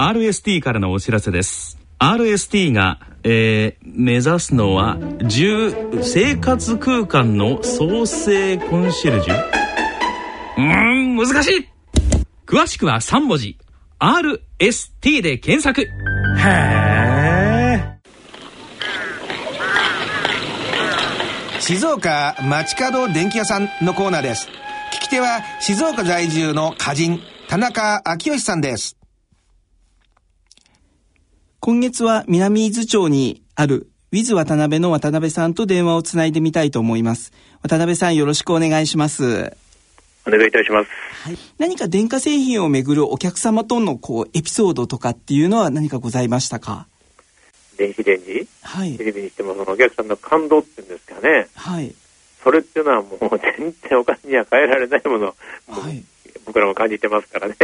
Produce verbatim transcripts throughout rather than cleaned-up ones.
アールエスティー からのお知らせです。 アールエスティー が、えー、目指すのは生活空間の創生コンシェルジュ。うーん、難しい。詳しくはさん文字 アールエスティー で検索。へー。静岡町角電気屋さんのコーナーです。聞き手は静岡在住の歌人田中昭義さんです。今月は南伊豆町にあるウィズ渡辺の渡辺さんと電話をつないでみたいと思います。渡辺さん、よろしくお願いします。お願いいたします、はい、何か電化製品をめぐるお客様とのこうエピソードとかっていうのは何かございましたか？電子レンジ、はい、テレビにしてもそのお客さんの感動っていうんですかね、はい、それっていうのはもう全然お金には変えられないもの、はい、僕らも感じてますからね。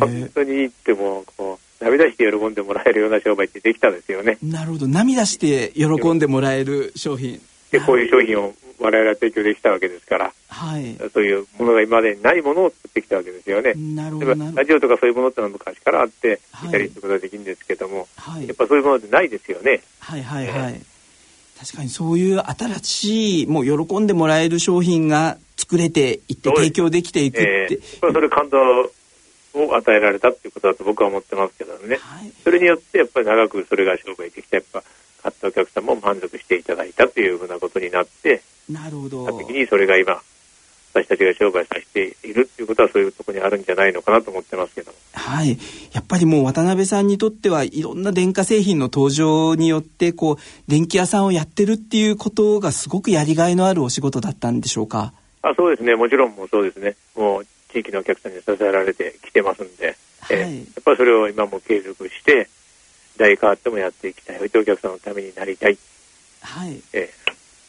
本当にいいってもうこう涙して喜んでもらえるような商売ってできたんですよね。なるほど、涙して喜んでもらえる商品で、はい、こういう商品を我々は提供できたわけですから、はい、そういうものが今までにないものを作ってきたわけですよね。なるほど、なるほど。ラジオとかそういうものってのは昔からあって見たりすることができるんですけども、はい、やっぱそういうものってないですよね。はいはいはい、ね、確かにそういう新しいもう喜んでもらえる商品が作れていって提供できていくって、えー、それ感動を与えられたっていうことだと僕は思ってますけどね、はい、それによってやっぱり長くそれが商売できた、やっぱ買ったお客様も満足していただいたというふうなことになって、なるほど、結果的にそれが今私たちが商売させているということはそういうところにあるんじゃないのかなと思ってますけど、はい、やっぱりもう渡辺さんにとってはいろんな電化製品の登場によってこう電気屋さんをやってるっていうことがすごくやりがいのあるお仕事だったんでしょうか？あ、そうですね、もちろんもうそうですね、もう地域のお客さんに支えられてきてますんで、はい、えー、やっぱりそれを今も継続して時代変わってもやっていきたい、お客さんのためになりたい、はい、え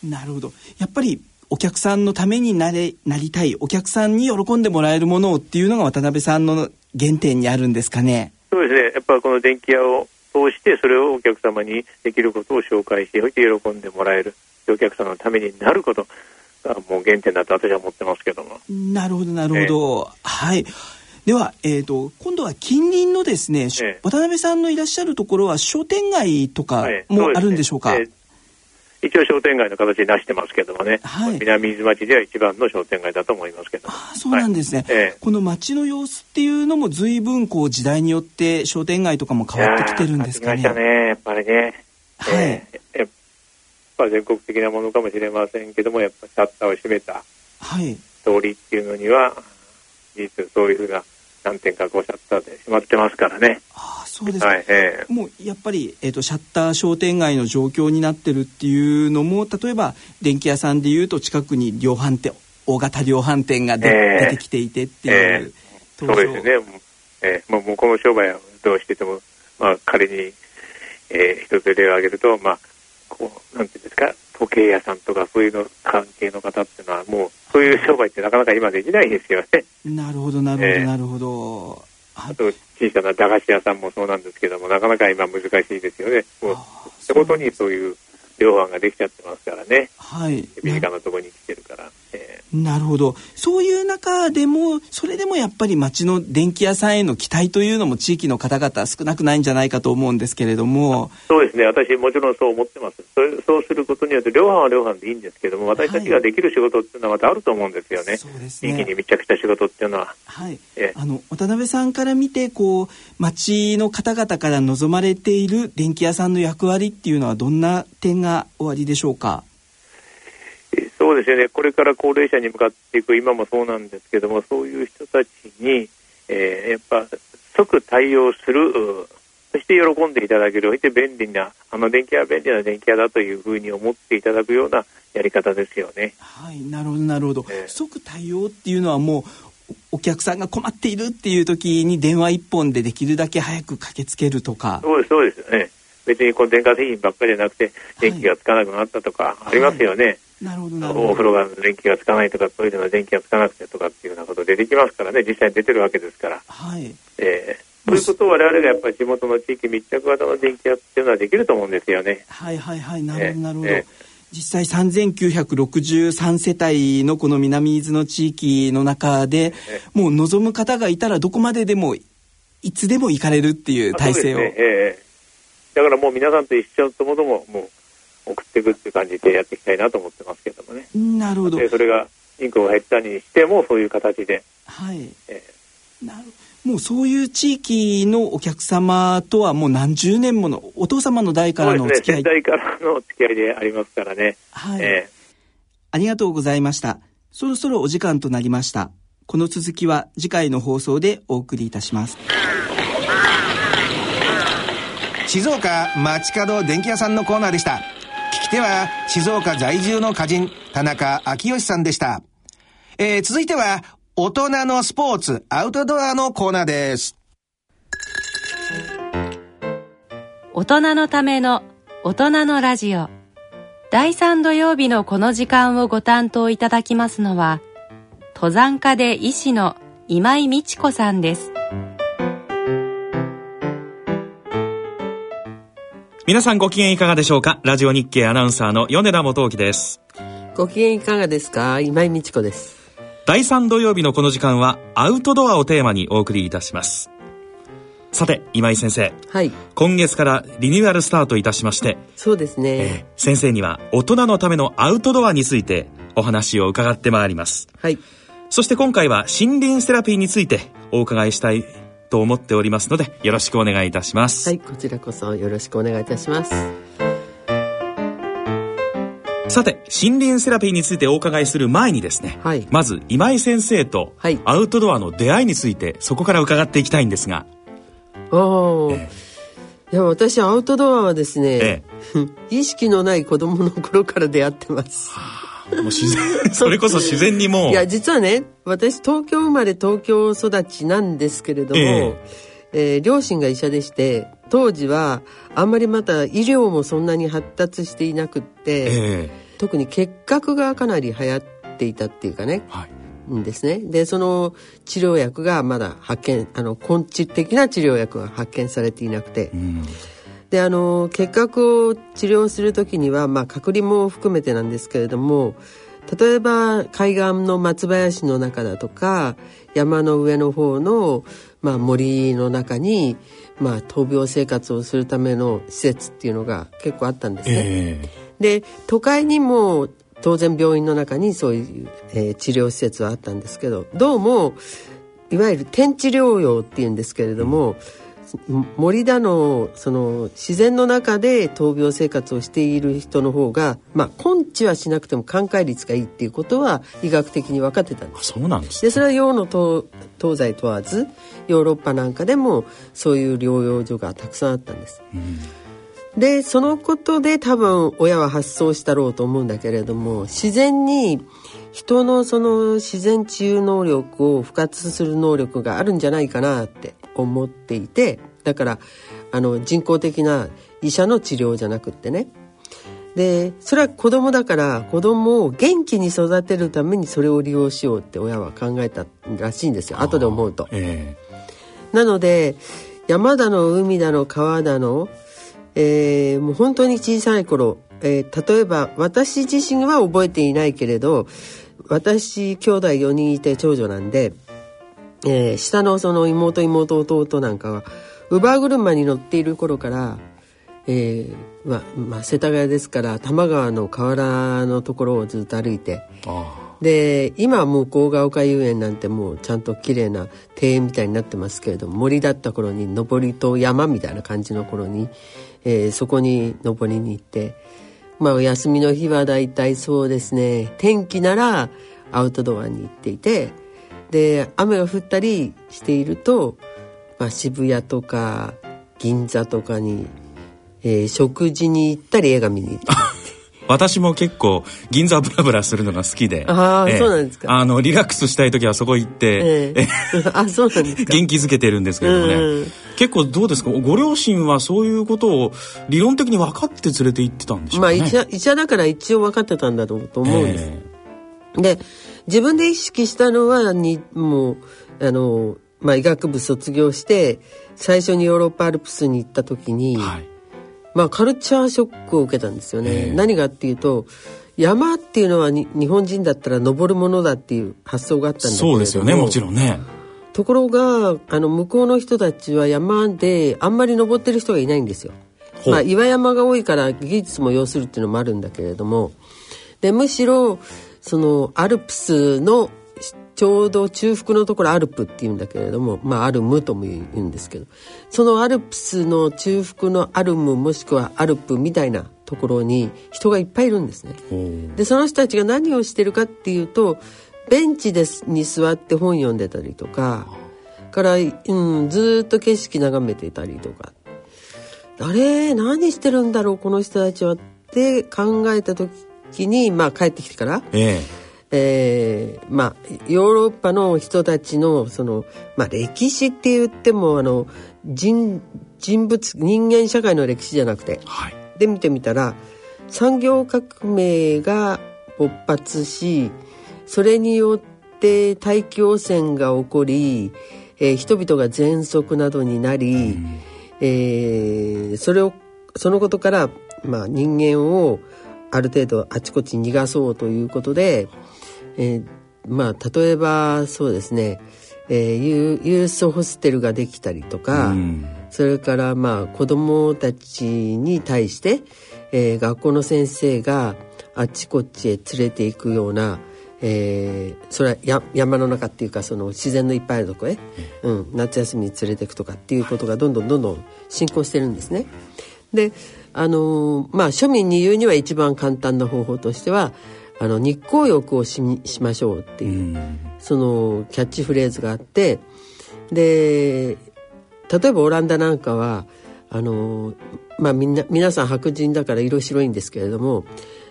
ー、なるほど。やっぱりお客さんのためになれ、なりたい、お客さんに喜んでもらえるものをっていうのが渡辺さんの原点にあるんですかね？そうですね、やっぱりこの電気屋を通してそれをお客様にできることを紹介しておいて喜んでもらえる、お客さんのためになることがもう原点だと私は思ってますけども。なるほどなるほど、えー、はい。では、えー、と今度は近隣のですね、えー、渡辺さんのいらっしゃるところは商店街とかもあるんでしょうか？はい、うね、えー、一応商店街の形になしてますけどもね、はい、南伊豆町では一番の商店街だと思いますけど。あ、そうなんですね、はい、えー、この町の様子っていうのも随分こう時代によって商店街とかも変わってきてるんですかね？変わってきましたね、やっぱりね、はい、えー、やっぱり全国的なものかもしれませんけども、やっぱりシャッターを閉めた通りっていうのには、はい、実はそういうふうな何点かこうシャッターで閉まってますからね。ああ、そうですか、はい、えー、もうやっぱり、えーと、シャッター商店街の状況になってるっていうのも、例えば電気屋さんでいうと近くに量販店、大型量販店が、えー、出てきていてっていう、えー、そうですね、えー、もうもうこの商売をどうしてても、まあ、仮に、えー、一つ例を挙げると、まあ、こうなんていうんですか、時計屋さんとかそういうの関係の方っていうのはもうそういう商売ってなかなか今できないですよね。なるほどなるほど、えー、なるほど。あと小さな駄菓子屋さんもそうなんですけども、なかなか今難しいですよね。もうってことにそういう量販ができちゃってますからね、はい、身近なところに来てるから、えー、なるほど。そういう中でもそれでもやっぱり町の電気屋さんへの期待というのも地域の方々少なくないんじゃないかと思うんですけれども。そうですね、私もちろんそう思ってます。それ、そうすることによって量販は量販でいいんですけども、私たちができる仕事っていうのはまたあると思うんですよね、はい、そうですね、地域に密着した仕事っていうのは、はい、えー、あの渡辺さんから見てこう町の方々から望まれている電気屋さんの役割っていうのはどんな点が終わりでしょうか？そうですよね、これから高齢者に向かっていく今もそうなんですけども、そういう人たちに、えー、やっぱ即対応する、そして喜んでいただける、そして便利な、あの電気屋は便利な電気屋だというふうに思っていただくようなやり方ですよね。はい、なるほどなるほど、えー、即対応っていうのはもうお客さんが困っているっていう時に電話一本でできるだけ早く駆けつけるとか。そうですそうですよね、別にこの電化製品ばっかりじゃなくて電気がつかなくなったとかありますよね、はいはい、なるほどなるほど。お風呂が電気がつかないとか、トイレの電気がつかなくてとかっていうようなこと出てきますからね、実際に出てるわけですから、はい、えー、そういうことを我々がやっぱり地元の地域密着型の電気屋っていうのはできると思うんですよね。はいはいはい、なるほどなるほど、えーえー実際さんぜんきゅうひゃくろくじゅうさん世帯のこの南伊豆の地域の中でもう望む方がいたらどこまででもいつでも行かれるっていう体制を。そうですね、えー、だからもう皆さんと一緒ともどももう送っていくっていう感じでやっていきたいなと思ってますけどもね。なるほど。でそれが人口が減ったにしてもそういう形で、はい、えー、なるほど。もうそういう地域のお客様とはもう何十年ものお父様の代からのお付き合い、そうですね、先代からのお付き合いでありますからね、はい、えー、ありがとうございました。そろそろお時間となりました。この続きは次回の放送でお送りいたします。静岡町角電気屋さんのコーナーでした。聞き手は静岡在住の歌人田中昭義さんでした。えー、続いては大人のスポーツアウトドアのコーナーです。大人のための大人のラジオだいさん土曜日のこの時間をご担当いただきますのは登山家で医師の今井美智子さんです。皆さんご機嫌いかがでしょうか。ラジオ日経アナウンサーの米田元興です。ご機嫌いかがですか。今井美智子です。だいさん土曜日のこの時間はアウトドアをテーマにお送りいたします。さて今井先生、はい、今月からリニューアルスタートいたしまして、そうですね、えー、先生には大人のためのアウトドアについてお話を伺ってまいります。はい。そして今回は森林セラピーについてお伺いしたいと思っておりますのでよろしくお願いいたします。はい、こちらこそよろしくお願いいたします。さて森林セラピーについてお伺いする前にですね、はい、まず今井先生とアウトドアの出会いについてそこから伺っていきたいんですが、あ、ええ、いや私アウトドアはですね、ええ、意識のない子供の頃から出会ってます。はあ、もう自然それこそ自然にもういや実はね私東京生まれ東京育ちなんですけれども、えええー、両親が医者でして当時はあんまりまた医療もそんなに発達していなくって、ええ、特に結核がかなり流行っていたっていうかね、はい、ですね、でその治療薬がまだ発見あの根治的な治療薬が発見されていなくて、うん、であの結核を治療する時には、まあ、隔離も含めてなんですけれども例えば海岸の松林の中だとか山の上の方の、まあ、森の中に、まあ、闘病生活をするための施設っていうのが結構あったんですね、えー、で都会にも当然病院の中にそういう、えー、治療施設はあったんですけどどうもいわゆる天地療養っていうんですけれども、うん、森田のその自然の中で闘病生活をしている人の方が、まあ、根治はしなくても寛解率がいいっていうことは医学的に分かってたんです。そうなんですね。でそれは洋の東西問わずヨーロッパなんかでもそういう療養所がたくさんあったんです、うん、でそのことで多分親は発想したろうと思うんだけれども自然に人のその自然治癒能力を付活する能力があるんじゃないかなって思っていてだからあの人工的な医者の治療じゃなくってねでそれは子供だから子供を元気に育てるためにそれを利用しようって親は考えたらしいんですよ後で思うと、えー、なので山だの海だの川だのえー、もう本当に小さい頃、えー、例えば私自身は覚えていないけれど私兄弟よにんいて長女なんで、えー、下のその妹妹弟なんかは乳母車に乗っている頃から、えーままあ、世田谷ですから多摩川の河原のところをずっと歩いてあで今はもう甲ヶ丘遊園なんてもうちゃんと綺麗な庭園みたいになってますけれども森だった頃に登りと山みたいな感じの頃にえー、そこに登りに行って、まあ、お休みの日はだいたいそうですね天気ならアウトドアに行っていてで雨が降ったりしていると、まあ、渋谷とか銀座とかに、えー、食事に行ったり映画見に行ったり私も結構銀座ブラブラするのが好きで、あ、えー、そうなんですか。あのリラックスしたい時はそこ行って、えー、あ、そうなんですか。元気づけてるんですけどもね、うん、結構どうですかご両親はそういうことを理論的に分かって連れて行ってたんでしょうかね、まあ、医者、医者だから一応分かってたんだと思うんです、えー、で自分で意識したのはにもうあの、まあ、医学部卒業して最初にヨーロッパアルプスに行った時に、はいまあ、カルチャーショックを受けたんですよね、えー、何がっていうと山っていうのはに日本人だったら登るものだっていう発想があったんだけどそうですよねもちろんねところがあの向こうの人たちは山であんまり登ってる人がいないんですよ。まあ、岩山が多いから技術も要するっていうのもあるんだけれども、でむしろそのアルプスのちょうど中腹のところアルプっていうんだけれども、まあ、アルムとも言うんですけど、そのアルプスの中腹のアルムもしくはアルプみたいなところに人がいっぱいいるんですね。でその人たちが何をしてるかっていうと、ベンチですに座って本読んでたりとかから、うん、ずっと景色眺めてたりとか、あれ何してるんだろうこの人たちはって考えた時に、まあ、帰ってきてから、えええーまあ、ヨーロッパの人たちの、 その、まあ、歴史って言ってもあの 人, 人物人間社会の歴史じゃなくて、はい、で見てみたら産業革命が勃発し、それによって大気汚染が起こり、えー、人々が喘息などになり、うん、えー、それをそのことから、まあ、人間をある程度あちこち逃がそうということで、えーまあ、例えばそうですね、えー、ユースホステルができたりとか、うん、それから、まあ、子どもたちに対して、えー、学校の先生があちこちへ連れていくような、えー、それはや山の中っていうかその自然のいっぱいあるとこへ、うん、夏休みに連れていくとかっていうことがどんどんどんどん進行してるんですね。で、あのーまあ、庶民に言うには一番簡単な方法としてはあの日光浴を し, しましょうっていうそのキャッチフレーズがあって、で例えばオランダなんかはあのーまあ、みんな皆さん白人だから色白いんですけれども、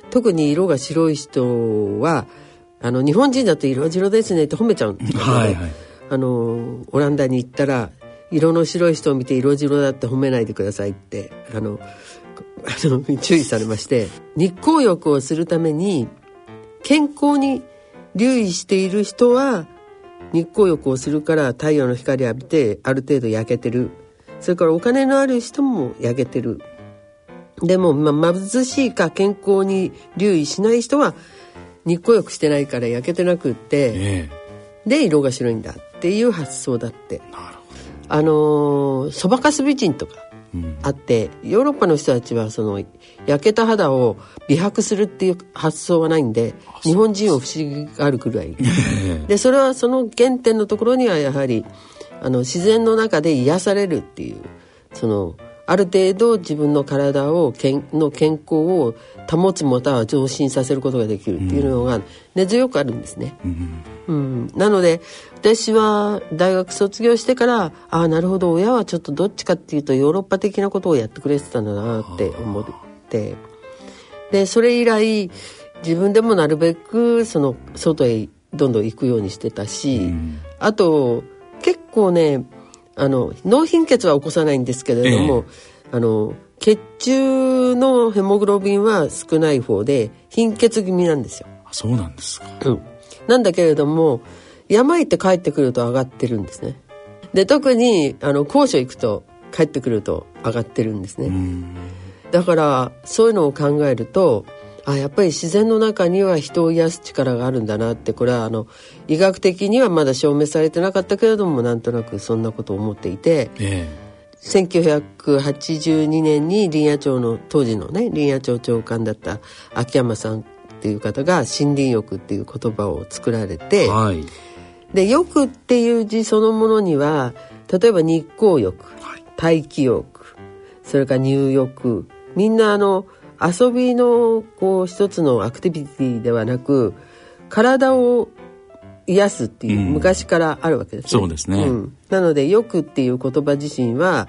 特に色が白い人はあの日本人だと色白ですねって褒めちゃうんですけど、はいはい、あのオランダに行ったら色の白い人を見て色白だって褒めないでくださいってあのあの注意されまして、日光浴をするために健康に留意している人は日光浴をするから太陽の光を浴びてある程度焼けてる、それからお金のある人も焼けてる、でも、まあ、貧しいか健康に留意しない人は日光浴してないから焼けてなくって、ええ、で色が白いんだっていう発想だって。なるほど。あのそばかす美人とかあって、うん、ヨーロッパの人たちはその焼けた肌を美白するっていう発想はないんで、日本人を不思議があるくらいで、それはその原点のところにはやはりあの自然の中で癒されるっていう、そのある程度自分の体をの健康を保つもたは増進させることができるっていうのが根強くあるんですね、うんうん、なので私は大学卒業してから、ああなるほど親はちょっとどっちかっていうとヨーロッパ的なことをやってくれてたんだなって思って、でそれ以来自分でもなるべくその外へどんどん行くようにしてたし、うん、あと結構ねあの脳貧血は起こさないんですけれども、えー、あの血中のヘモグロビンは少ない方で貧血気味なんですよ。あ、そうなんですか、うん、なんだけれども山行って帰ってくると上がってるんですね。で特にあの高所行くと帰ってくると上がってるんですね。うん、だからそういうのを考えると、あやっぱり自然の中には人を癒す力があるんだなって、これはあの医学的にはまだ証明されてなかったけれどもなんとなくそんなことを思っていて、えー、せんきゅうひゃくはちじゅうにねんに林野庁の当時のね林野庁長官だった秋山さんっていう方が森林浴っていう言葉を作られて、はい、で浴っていう字そのものには例えば日光浴、大気浴、それから入浴、みんなあの遊びのこう一つのアクティビティではなく体を癒すっていう昔からあるわけですね、うん、そうですね、うん、なので浴っていう言葉自身は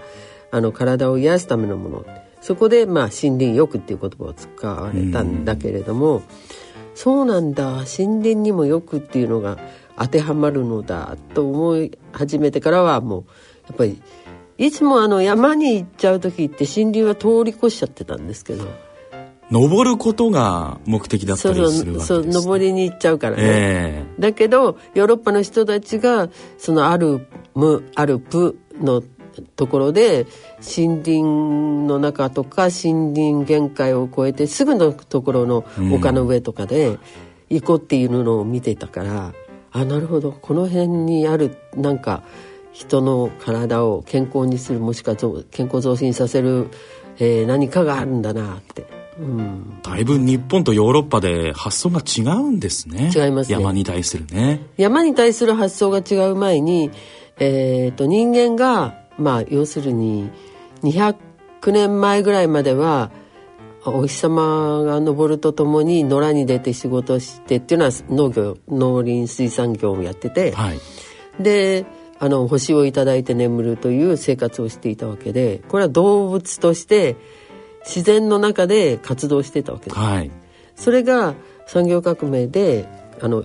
あの体を癒すためのもの、そこでまあ森林浴っていう言葉を使われたんだけれども、うん、そうなんだ森林にも浴っていうのが当てはまるのだと思い始めてからは、もうやっぱりいつもあの山に行っちゃう時って森林は通り越しちゃってたんですけど、登ることが目的だったりするわけですね。そうそう、登りに行っちゃうからね、えー、だけどヨーロッパの人たちがそのアルムアルプのところで森林の中とか森林限界を越えてすぐのところの丘の上とかで行こうっていうのを見てたから、あ、なるほど、この辺にあるなんか人の体を健康にする、もしくは健康増進させる、えー、何かがあるんだなって、うん、だいぶ日本とヨーロッパで発想が違うんですね。違いますね。山に対するね、山に対する発想が違う前に、えー、と人間が、まあ、要するににひゃくねんまえぐらいまではお日様が昇るとともに野良に出て仕事をしてっていうのは農業、農林水産業をやってて、はい、であの星をいただいて眠るという生活をしていたわけで、これは動物として自然の中で活動してたわけです、はい、それが産業革命であの、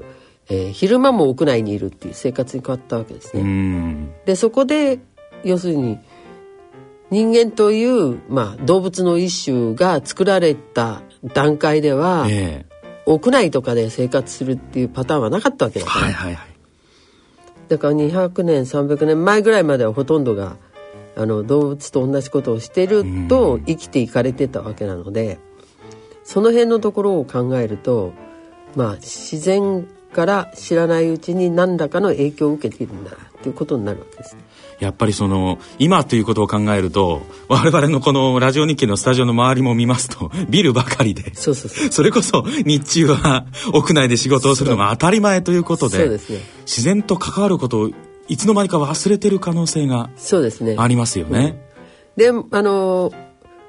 えー、昼間も屋内にいるっていう生活に変わったわけですね。うん、でそこで要するに人間という、まあ、動物の一種が作られた段階では、えー、屋内とかで生活するっていうパターンはなかったわけですね、はいはいはい、だからにひゃくねんさんびゃくねんまえぐらいまではほとんどがあの動物と同じことをしてると生きていかれてたわけなので、その辺のところを考えると、まあ、自然から知らないうちに何らかの影響を受けているんだということになるわけです。やっぱりその今ということを考えると、我々のこのラジオ日経のスタジオの周りも見ますとビルばかりで、 そうそうそう、それこそ日中は屋内で仕事をするのが当たり前ということで、そうですね、自然と関わることをいつの間にか忘れてる可能性がありますよね。で、うん、であの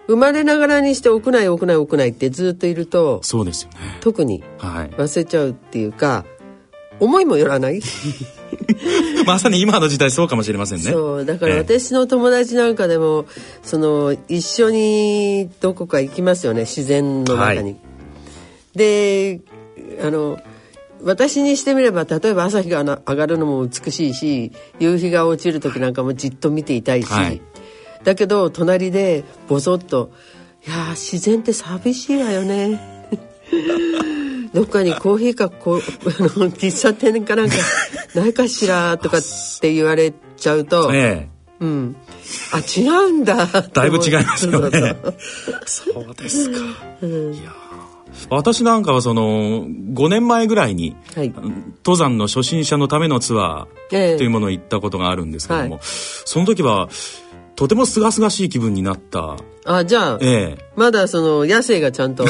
生まれながらにして屋内屋内屋内ってずっといると、そうですよね、特に忘れちゃうっていうか、はい、思いもよらないまさに今の時代そうかもしれませんね。そうだから私の友達なんかでも、ええ、その一緒にどこか行きますよね、自然の中に、はい、であの私にしてみれば、例えば朝日が上がるのも美しいし、夕日が落ちる時なんかもじっと見ていたいし、はい、だけど隣でボソッと、いや自然って寂しいわよねどっかにコーヒーかこう喫茶店かなんかないかしらとかって言われちゃうと、ええ、うん、あ違うんだだいぶ違いますよね。そうそうそうですか、うん、いや私なんかはそのごねんまえぐらいに、はい、登山の初心者のためのツアーというものを行ったことがあるんですけども、ええ、その時はとても清々しい気分になった。あじゃあ、ええ、まだその野生がちゃんと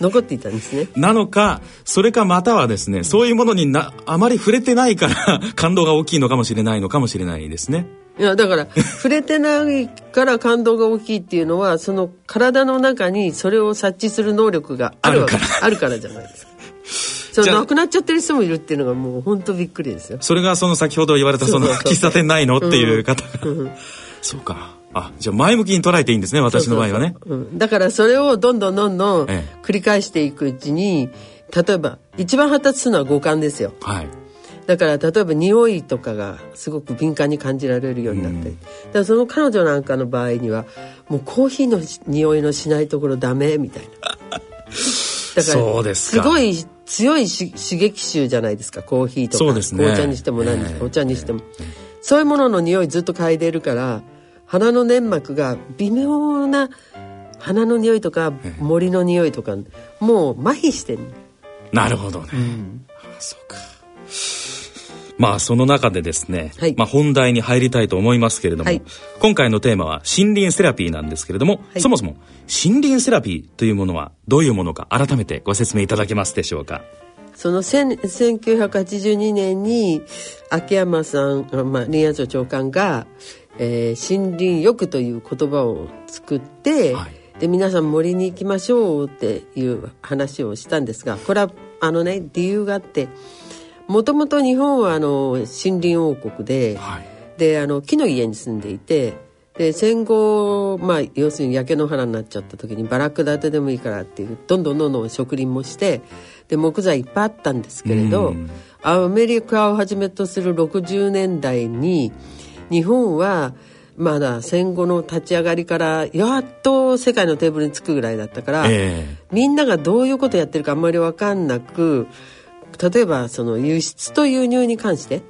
残っていたんですね。なのか、それかまたはですね、そういうものになあまり触れてないから感動が大きいのかもしれないのかもしれないですね。いやだから触れてないから感動が大きいっていうのは、その体の中にそれを察知する能力があるからあるからじゃないですか。その亡くなっちゃってる人もいるっていうのがもう本当びっくりですよ。それがその先ほど言われたその喫茶店ないのっていう方が、うん、そうか。あじゃあ前向きに捉えていいんですね、私の場合はね。そうそうそう、うん、だからそれをどんどんどんどん繰り返していくうちに、ええ、例えば一番発達するのは五感ですよ、はい、だから例えば匂いとかがすごく敏感に感じられるようになって、うん、だからその彼女なんかの場合にはもうコーヒーの匂いのしないところダメみたいなだからすごい強い刺激臭じゃないですか、コーヒーとか、ね、紅茶にしても何にしても、えー、お茶にしても、えー、そういうものの匂いずっと嗅いでるから、鼻の粘膜が微妙な鼻の匂いとか森の匂いとかもう麻痺してる。なるほどね、うん、あそうか。まあその中でですね、はい、まあ、本題に入りたいと思いますけれども、はい、今回のテーマは森林セラピーなんですけれども、はい、そもそも森林セラピーというものはどういうものか改めてご説明いただけますでしょうか。そのせんきゅうひゃくはちじゅうにねんに秋山さん、まあ、林野庁長官がえー、森林浴という言葉を作って、はい、で皆さん森に行きましょうっていう話をしたんですが、これはあのね理由があって、もともと日本はあの森林王国で、はい、であの木の家に住んでいて、で戦後、まあ、要するに焼け野原になっちゃった時にバラック建てでもいいからっていうどんどんどんどん植林もして、で木材いっぱいあったんですけれど、アメリカをはじめとするろくじゅうねんだいに日本はまだ戦後の立ち上がりからやっと世界のテーブルにつくぐらいだったから、えー、みんながどういうことやってるかあんまり分かんなく、例えばその輸出と輸入に関して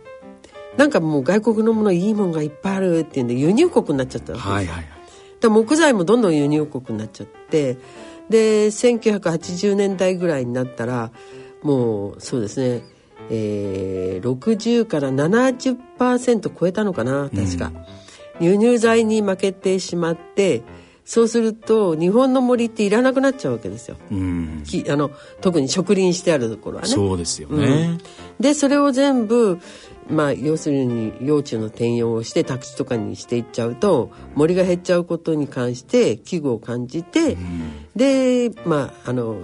なんかもう外国のものいいものがいっぱいあるっていうんで輸入国になっちゃったわけです、はいはいはい、だ木材もどんどん輸入国になっちゃって、でせんきゅうひゃくはちじゅうねんだいぐらいになったらもうそうですね、えー、ろくじゅうからななじゅっパーセント 超えたのかな確か、うん、輸入材に負けてしまって、そうすると日本の森っていらなくなっちゃうわけですよ、うん、あの特に植林してあるところはね。そうですよね、うん、でそれを全部、まあ、要するに幼虫の転用をして宅地とかにしていっちゃうと森が減っちゃうことに関して危惧を感じて、うん、でまああの、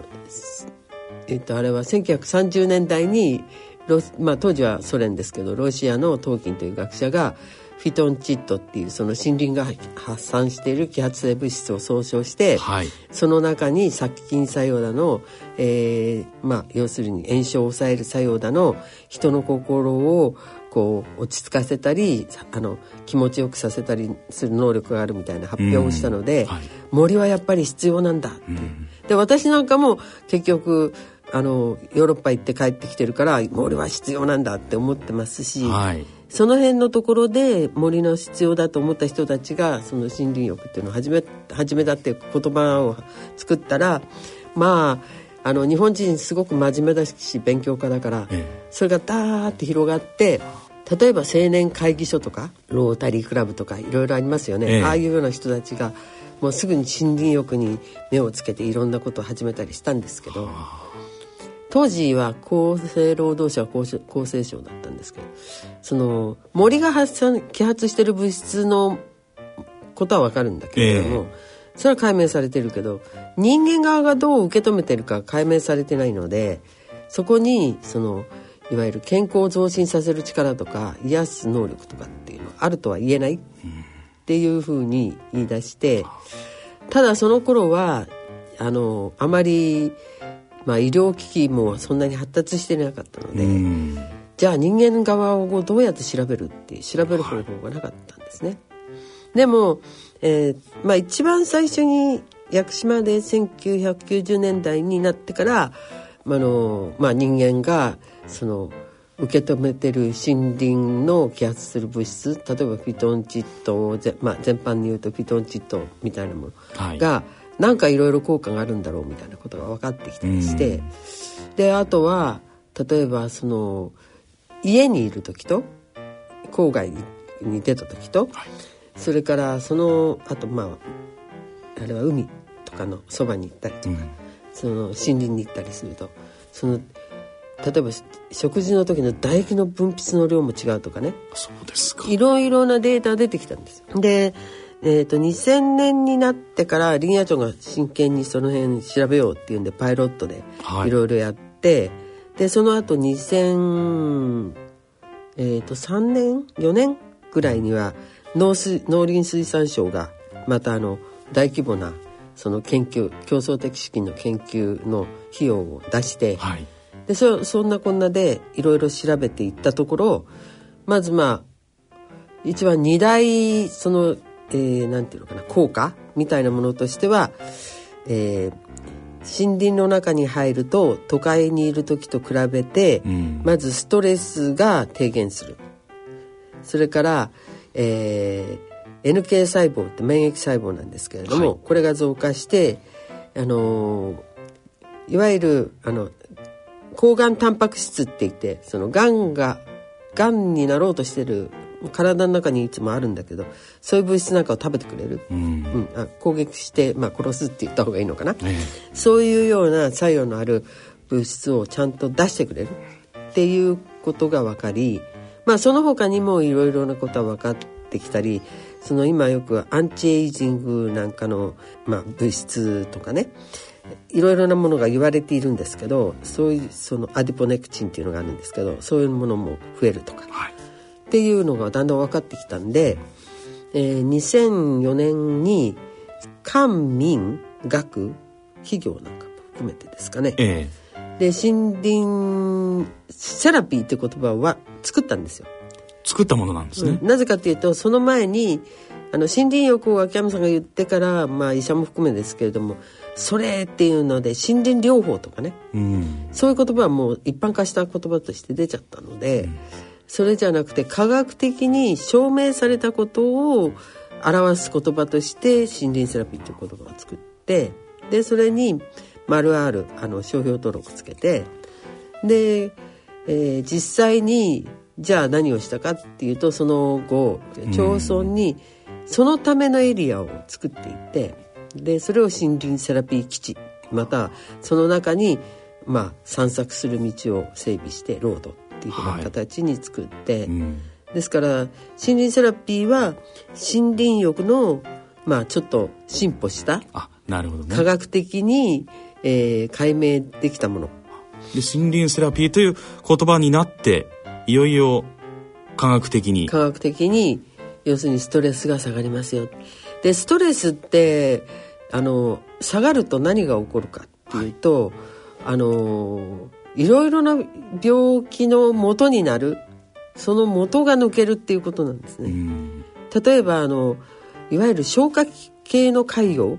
えっと、あれはせんきゅうひゃくさんじゅうねんだいにロス、まあ、当時はソ連ですけどロシアのトーキンという学者がフィトンチッドっていうその森林が発散している揮発性物質を総称して、はい、その中に殺菌作用だの、えーまあ、要するに炎症を抑える作用だの、人の心をこう落ち着かせたりあの気持ちよくさせたりする能力があるみたいな発表をしたので、はい、森はやっぱり必要なんだって、うん、で私なんかも結局あのヨーロッパ行って帰ってきてるから森は必要なんだって思ってますし、はい、その辺のところで森の必要だと思った人たちがその森林浴っていうのを始め、始めだって言葉を作ったら、まあ、あの日本人すごく真面目だし勉強家だから、ええ、それがダーって広がって、例えば青年会議所とかロータリークラブとかいろいろありますよね、ええ、ああいうような人たちがもうすぐに森林浴に目をつけていろんなことを始めたりしたんですけど、当時は厚生労働省は厚生省だったんですけど、その森が発散揮発している物質のことは分かるんだけれども、えー、それは解明されてるけど人間側がどう受け止めてるか解明されてないので、そこにそのいわゆる健康を増進させる力とか癒す能力とかっていうのあるとは言えないっていうふうに言い出して、ただその頃はあのあまりまあ、医療機器もそんなに発達してなかったので、うん、じゃあ人間側をどうやって調べるって調べる方法がなかったんですね、はい、でも、えーまあ、一番最初に屋久島でせんきゅうひゃくきゅうじゅうねんだいになってから、まあのまあ、人間がその受け止めてる森林の揮発する物質、例えばフィトンチッドを、まあ、全般に言うとフィトンチッドみたいなものが、はい、なんかいろいろ効果があるんだろうみたいなことが分かってきたりして、うん、であとは例えばその家にいる時と郊外に出た時と、はい、それからそのあとまああれは海とかのそばに行ったりとか、うん、その森林に行ったりするとその例えば食事の時の唾液の分泌の量も違うとかね、そうですか、いろいろなデータ出てきたんですよ。でえーと、にせんねんになってから林野庁が真剣にその辺調べようっていうんでパイロットでいろいろやって、はい、でその後にせんさんねん、えーと、よねんぐらいには農水、農林水産省がまたあの大規模なその研究競争的資金の研究の費用を出して、はい、で そ, そんなこんなでいろいろ調べていったところ、まずまあ一番に大そのえー、なんていうのかな効果みたいなものとしては、えー、森林の中に入ると都会にいる時と比べて、うん、まずストレスが低減する、それから、えー、エヌケー 細胞って免疫細胞なんですけれども、はい、これが増加して、あのー、いわゆるあの抗がんタンパク質っていってそのがんががんになろうとしてる体の中にいつもあるんだけど、そういう物質なんかを食べてくれる、うんうん、あ攻撃して、まあ、殺すって言った方がいいのかな、ね、そういうような作用のある物質をちゃんと出してくれるっていうことが分かり、まあ、その他にもいろいろなことは分かってきたり、その今よくアンチエイジングなんかの、まあ、物質とかね、いろいろなものが言われているんですけど、そういうそのアディポネクチンっていうのがあるんですけど、そういうものも増えるとか、はい、っていうのがだんだん分かってきたんで、えー、にせんよねんに官民学企業なんかも含めてですかね、ええ、で森林セラピーって言葉は作ったんですよ。作ったものなんですね、うん、なぜかというとその前にあの森林浴を秋山さんが言ってから、まあ、医者も含めですけれども、それっていうので森林療法とかね、うん、そういう言葉はもう一般化した言葉として出ちゃったので、うん、それじゃなくて科学的に証明されたことを表す言葉として森林セラピーという言葉を作って、でそれに丸 R あの商標登録つけて、でえー、実際にじゃあ何をしたかっていうと、その後町村にそのためのエリアを作っていって、うん、でそれを森林セラピー基地、またその中に、まあ、散策する道を整備してロードっていうような形に作って、はい、うん、ですから森林セラピーは森林浴の、まあ、ちょっと進歩した、あ、なるほどね、科学的に、えー、解明できたもので、森林セラピーという言葉になっていよいよ科学的に科学的に要するにストレスが下がりますよ。でストレスってあの下がると何が起こるかっていうと、はい、あのいろいろな病気の元になる、その元が抜けるっていうことなんですね。うん、例えばあのいわゆる消化器系の潰瘍っ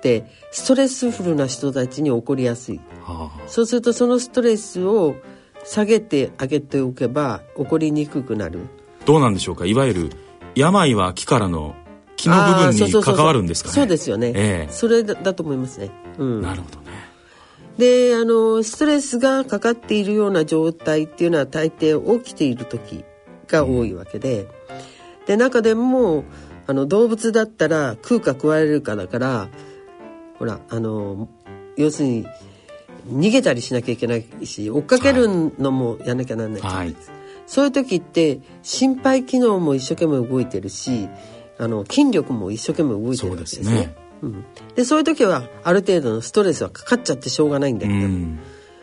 てストレスフルな人たちに起こりやすい、はあ、そうするとそのストレスを下げてあげておけば起こりにくくなる。どうなんでしょうか、いわゆる病は木からの木の部分に関わるんですかね。そうですよね、えー、それ だ, だと思いますね、うん、なるほどね。であのストレスがかかっているような状態っていうのは大抵起きている時が多いわけで、うん、で中でもあの動物だったら食うか食われるかだから、ほらあの要するに逃げたりしなきゃいけないし、追っかけるのもやんなきゃなんないじゃないですか、はい、そういう時って心肺機能も一生懸命動いてるし、あの筋力も一生懸命動いてるわけですね。そうですね、うん、でそういう時はある程度のストレスはかかっちゃってしょうがないんだけど、うん、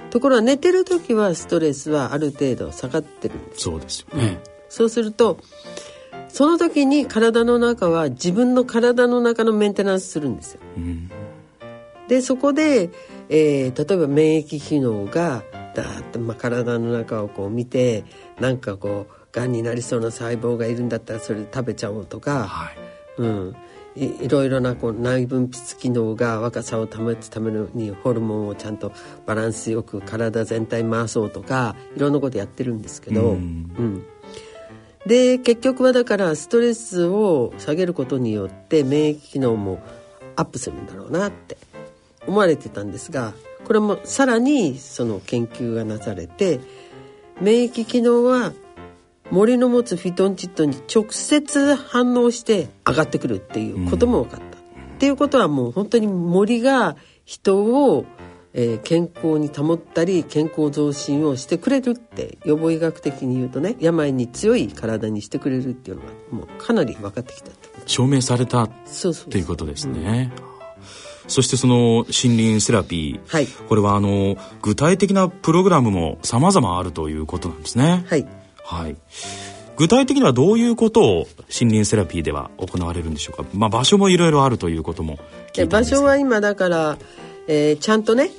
ところが寝てる時はストレスはある程度下がってるんです。そうですよね、うん、そうするとその時に体の中は自分の体の中のメンテナンスするんですよ、うん、でそこでえー、例えば免疫機能がだーって、まあ、体の中をこう見て、なんかこうがんになりそうな細胞がいるんだったらそれ食べちゃおうとか、はい、うん、い, いろいろなこう内分泌機能が若さを保つためにホルモンをちゃんとバランスよく体全体回そうとか、いろんなことやってるんですけど、うん、うん、で結局はだからストレスを下げることによって免疫機能もアップするんだろうなって思われてたんですが、これもさらにその研究がなされて、免疫機能は森の持つフィトンチッドに直接反応して上がってくるっていうことも分かった、うん、っていうことはもう本当に森が人を、えー、健康に保ったり健康増進をしてくれるって、予防医学的に言うとね、病に強い体にしてくれるっていうのがもうかなり分かってきたって証明されたっていうことですね。そうそうそう、うん、そしてその森林セラピー、はい、これはあの具体的なプログラムも様々あるということなんですね。はい、はい、具体的にはどういうことを森林セラピーでは行われるんでしょうか。まあ、場所もいろいろあるということも聞いたんですが、場所は今だから、えー、ちゃんとね、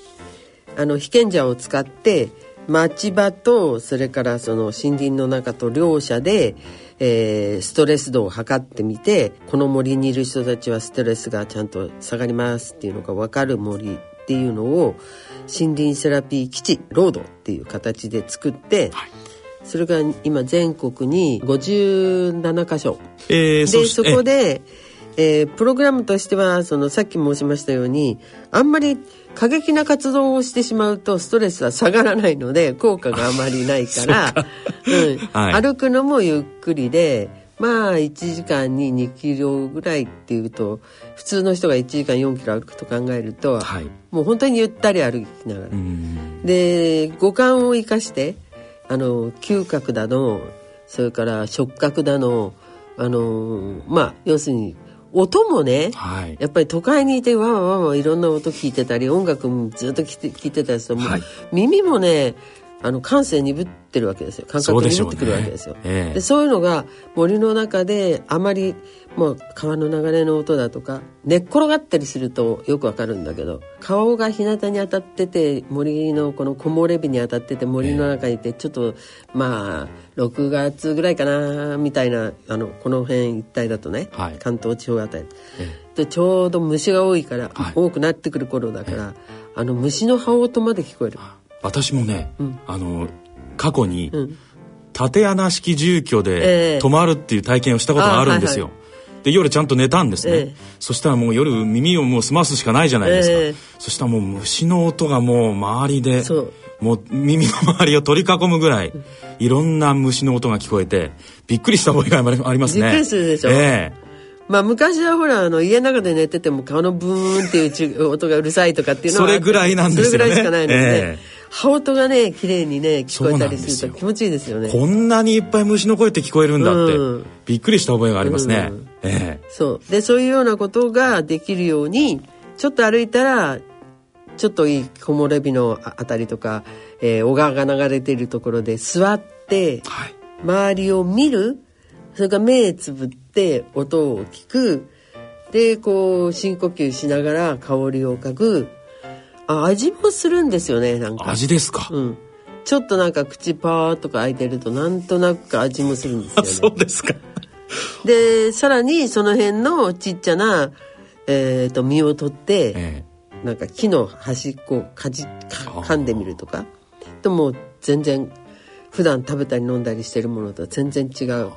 あの被験者を使って町場とそれからその森林の中と両者で、えー、ストレス度を測ってみて、この森にいる人たちはストレスがちゃんと下がりますっていうのが分かる森っていうのを森林セラピー基地ロードっていう形で作って、はい、それが今全国にごじゅうななかしょ、えー、でそこで、えー、プログラムとしてはそのさっき申しましたように、あんまり過激な活動をしてしまうとストレスは下がらないので効果があまりないからか、うん、はい、歩くのもゆっくりで、まあいちじかんににキロぐらいっていうと、普通の人がいちじかんよんキロ歩くと考えると、はい、もう本当にゆったり歩きながら、で五感を生かして、あの嗅覚だの、それから触覚だの、あのまあ要するに音もね、はい、やっぱり都会にいてわわわわいろんな音聞いてたり、音楽もずっと聞い て, 聞いてたりすると、はい、耳もね、あの感性鈍ってるわけですよ。感覚鈍ってくるわけですよ。 そうでしょうね。えー、でそういうのが森の中であまり、もう川の流れの音だとか、寝っ転がったりするとよくわかるんだけど、顔が日向に当たってて、森のこの木漏れ日に当たってて、森の中にいて、ちょっとまあろくがつぐらいかなみたいな、あのこの辺一帯だとね、はい、関東地方あたり、えー、ちょうど虫が多いから、はい、多くなってくる頃だから、えー、あの虫の羽音まで聞こえる。私もね、うん、あの過去に、うん、縦穴式住居で泊まるっていう体験をしたことがあるんですよ、えーで夜ちゃんと寝たんですね、ええ、そしたらもう夜耳をもう澄ますしかないじゃないですか、ええ、そしたらもう虫の音がもう周りでもう耳の周りを取り囲むぐらいいろんな虫の音が聞こえてびっくりした覚えがありますね。びっくりするでしょ、えーまあ、昔はほらあの家の中で寝てても顔のブーンっていう音がうるさいとかっていうのはそれぐらいなんですよね。それぐらいしかないので、ねえー、羽音がね綺麗にね聞こえたりすると気持ちいいですよね。こんなにいっぱい虫の声って聞こえるんだって、うん、びっくりした覚えがありますね、うんえー、そうでそういうようなことができるようにちょっと歩いたらちょっといい木漏れ日のあたりとか、えー、小川が流れているところで座って、はい、周りを見る、それから目つぶって音を聞く、でこう深呼吸しながら香りを嗅ぐ。あ、味もするんですよね。なんか味ですか、うん、ちょっとなんか口パーとか開いてるとなんとなく味もするんですよね。そうですか。でさらにその辺のちっちゃな、えー、と実を取って、ええ、なんか木の端っこをかじ噛んでみるとかでも全然普段食べたり飲んだりしてるものとは全然違う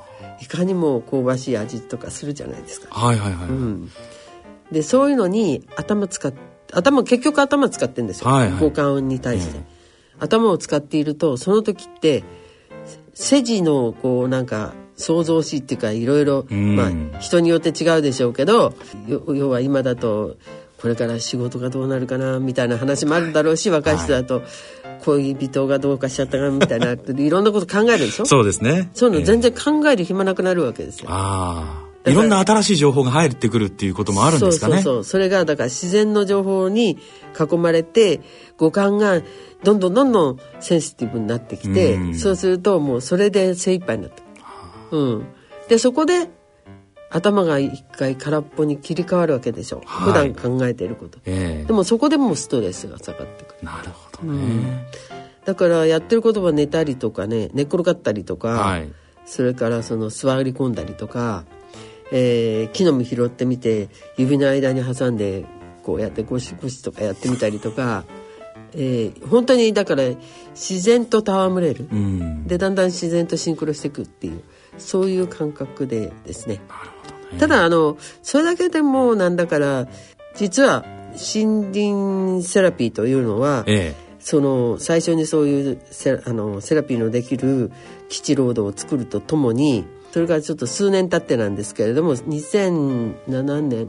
いかにも香ばしい味とかするじゃないですか。はいはいはい、うん、でそういうのに頭使っ頭結局頭使ってるんですよ、はいはい、交換音に対して、うん、頭を使っているとその時って筋のこうなんか想像しっていうかいろいろまあ人によって違うでしょうけど要は今だとこれから仕事がどうなるかなみたいな話もあるだろうし若い人だと恋人がどうかしちゃったかみたいないろんなこと考えるでしょ。そうですね。そういうの全然考える暇なくなるわけですよ。ああ、いろんな新しい情報が入ってくるっていうこともあるんですかね。そうそうそう。それがだから自然の情報に囲まれて五感がどんどんどんどんセンシティブになってきてそうするともうそれで精一杯になってうん、でそこで頭が一回空っぽに切り替わるわけでしょ、はい、普段考えていること、えー、でもそこでもうストレスが下がってくる。なるほどね、うん、だからやってることは寝たりとかね寝っ転がったりとか、はい、それからその座り込んだりとか、えー、木の実拾ってみて指の間に挟んでこうやってゴシゴシとかやってみたりとかえー、本当にだから自然と戯れる、うん、でだんだん自然とシンクロしていくっていうそういう感覚でですね。なるほどね。ただあのそれだけでもなんだから実は森林セラピーというのは、ええ、その最初にそういうセ ラ, あのセラピーのできる基地労働を作るとともにそれからちょっと数年経ってなんですけれどもにせんななねん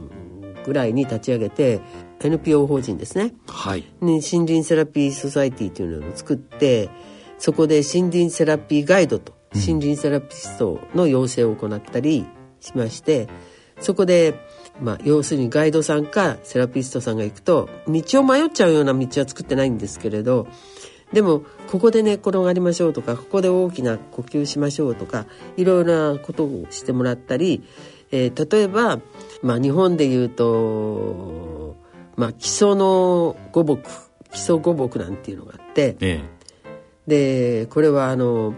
ぐらいに立ち上げてエヌピーオー 法人ですね、はい、森林セラピーソサイティというのを作ってそこで森林セラピーガイドと森林セラピストの養成を行ったりしまして、うん、そこで、まあ、要するにガイドさんかセラピストさんが行くと道を迷っちゃうような道は作ってないんですけれどでもここで寝転がりましょうとかここで大きな呼吸しましょうとかいろいろなことをしてもらったり、えー、例えば、まあ、日本でいうとまあ、基礎の五木基礎五木なんていうのがあって、ええ、でこれはあの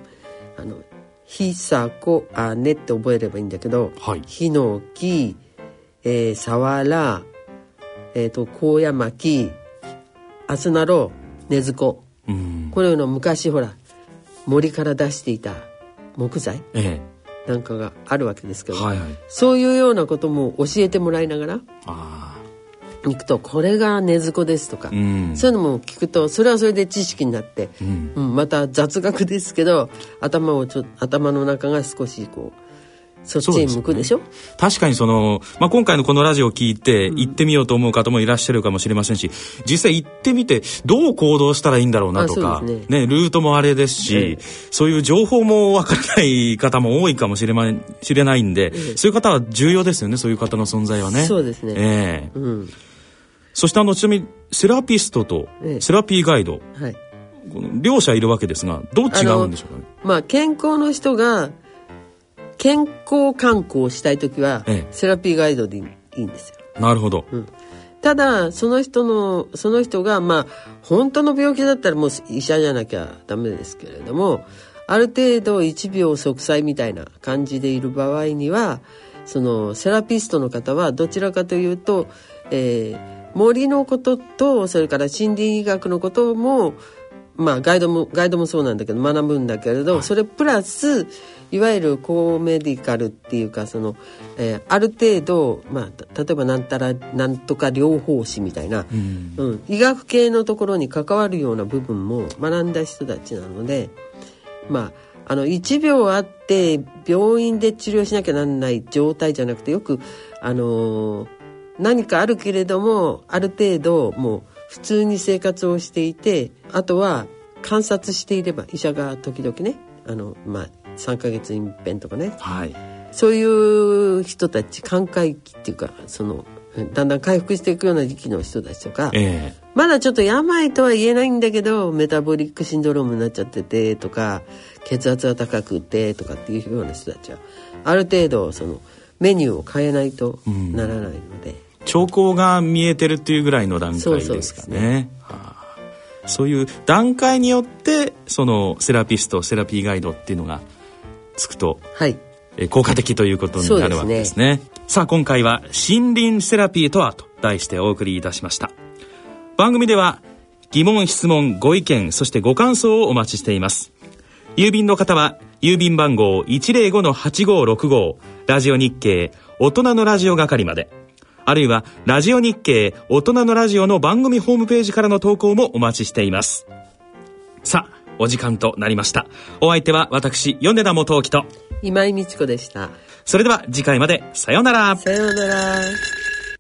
あのひさこあねって覚えればいいんだけど、はい、ヒノキ、えー、サワラ、えー、とコウヤマキアスナロネズコこれの昔ほら森から出していた木材なんかがあるわけですけど、ええはいはい、そういうようなことも教えてもらいながらあ行くとこれが根底ですとか、うん、そういうのも聞くとそれはそれで知識になって、うんうん、また雑学ですけど頭をちょ頭の中が少しこうそっちに向くでしょ。そうですね。確かにその、まあ、今回のこのラジオを聞いて行ってみようと思う方もいらっしゃるかもしれませんし実際行ってみてどう行動したらいいんだろうなとか、ねね、ルートもあれですし、えー、そういう情報もわからない方も多いかもしれま、知れないんで、えー、そういう方は重要ですよね。そういう方の存在はね。そうですね、えーうん、そしてあのちなみにセラピストとセラピーガイド、えーはい、両者いるわけですがどう違うんでしょうかね。まあ、健康の人が健康観光をしたいときは、ええ、セラピーガイドでいいんですよ。なるほど、うん、ただその人のその人がまあ本当の病気だったらもう医者じゃなきゃダメですけれどもある程度一病息災みたいな感じでいる場合にはそのセラピストの方はどちらかというと、えー、森のこととそれから森林医学のこともまあ、ガイドもガイドもそうなんだけど学ぶんだけれど、はい、それプラスいわゆるコーメディカルっていうかその、えー、ある程度、まあ、例えばなんたらなんとか療法士みたいな、うんうん、医学系のところに関わるような部分も学んだ人たちなので、まあ、あのいちびょうあって病院で治療しなきゃなんない状態じゃなくて、よく、あのー、何かあるけれどもある程度もう普通に生活をしていて、あとは観察していれば医者が時々ね、あの、まあ、さんかげつに一遍とかね、はい、そういう人たち寛解期っていうかそのだんだん回復していくような時期の人たちとか、えー、まだちょっと病とは言えないんだけどメタボリックシンドロームになっちゃっててとか血圧が高くてとかっていうような人たちはある程度そのメニューを変えないとならないので、うん、兆候が見えてるっていうぐらいの段階ですかね。そうそうですね、はあ、そういう段階によってそのセラピストセラピーガイドっていうのがつくと、はい、え効果的ということになるわけですね。そうですね。さあ今回は森林セラピーとはと題してお送りいたしました。番組では疑問質問ご意見そしてご感想をお待ちしています。郵便の方は郵便番号 いちまるご はちごろくご ラジオ日経大人のラジオ係まで、あるいはラジオ日経大人のラジオの番組ホームページからの投稿もお待ちしています。さあお時間となりました。お相手は私米田元興と今井美智子でした。それでは次回までさようなら。さようなら。